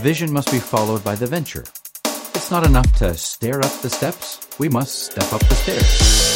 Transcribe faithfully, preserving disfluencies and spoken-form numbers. vision must be followed by the venture. It's not enough to stair up the steps, we must step up the stairs.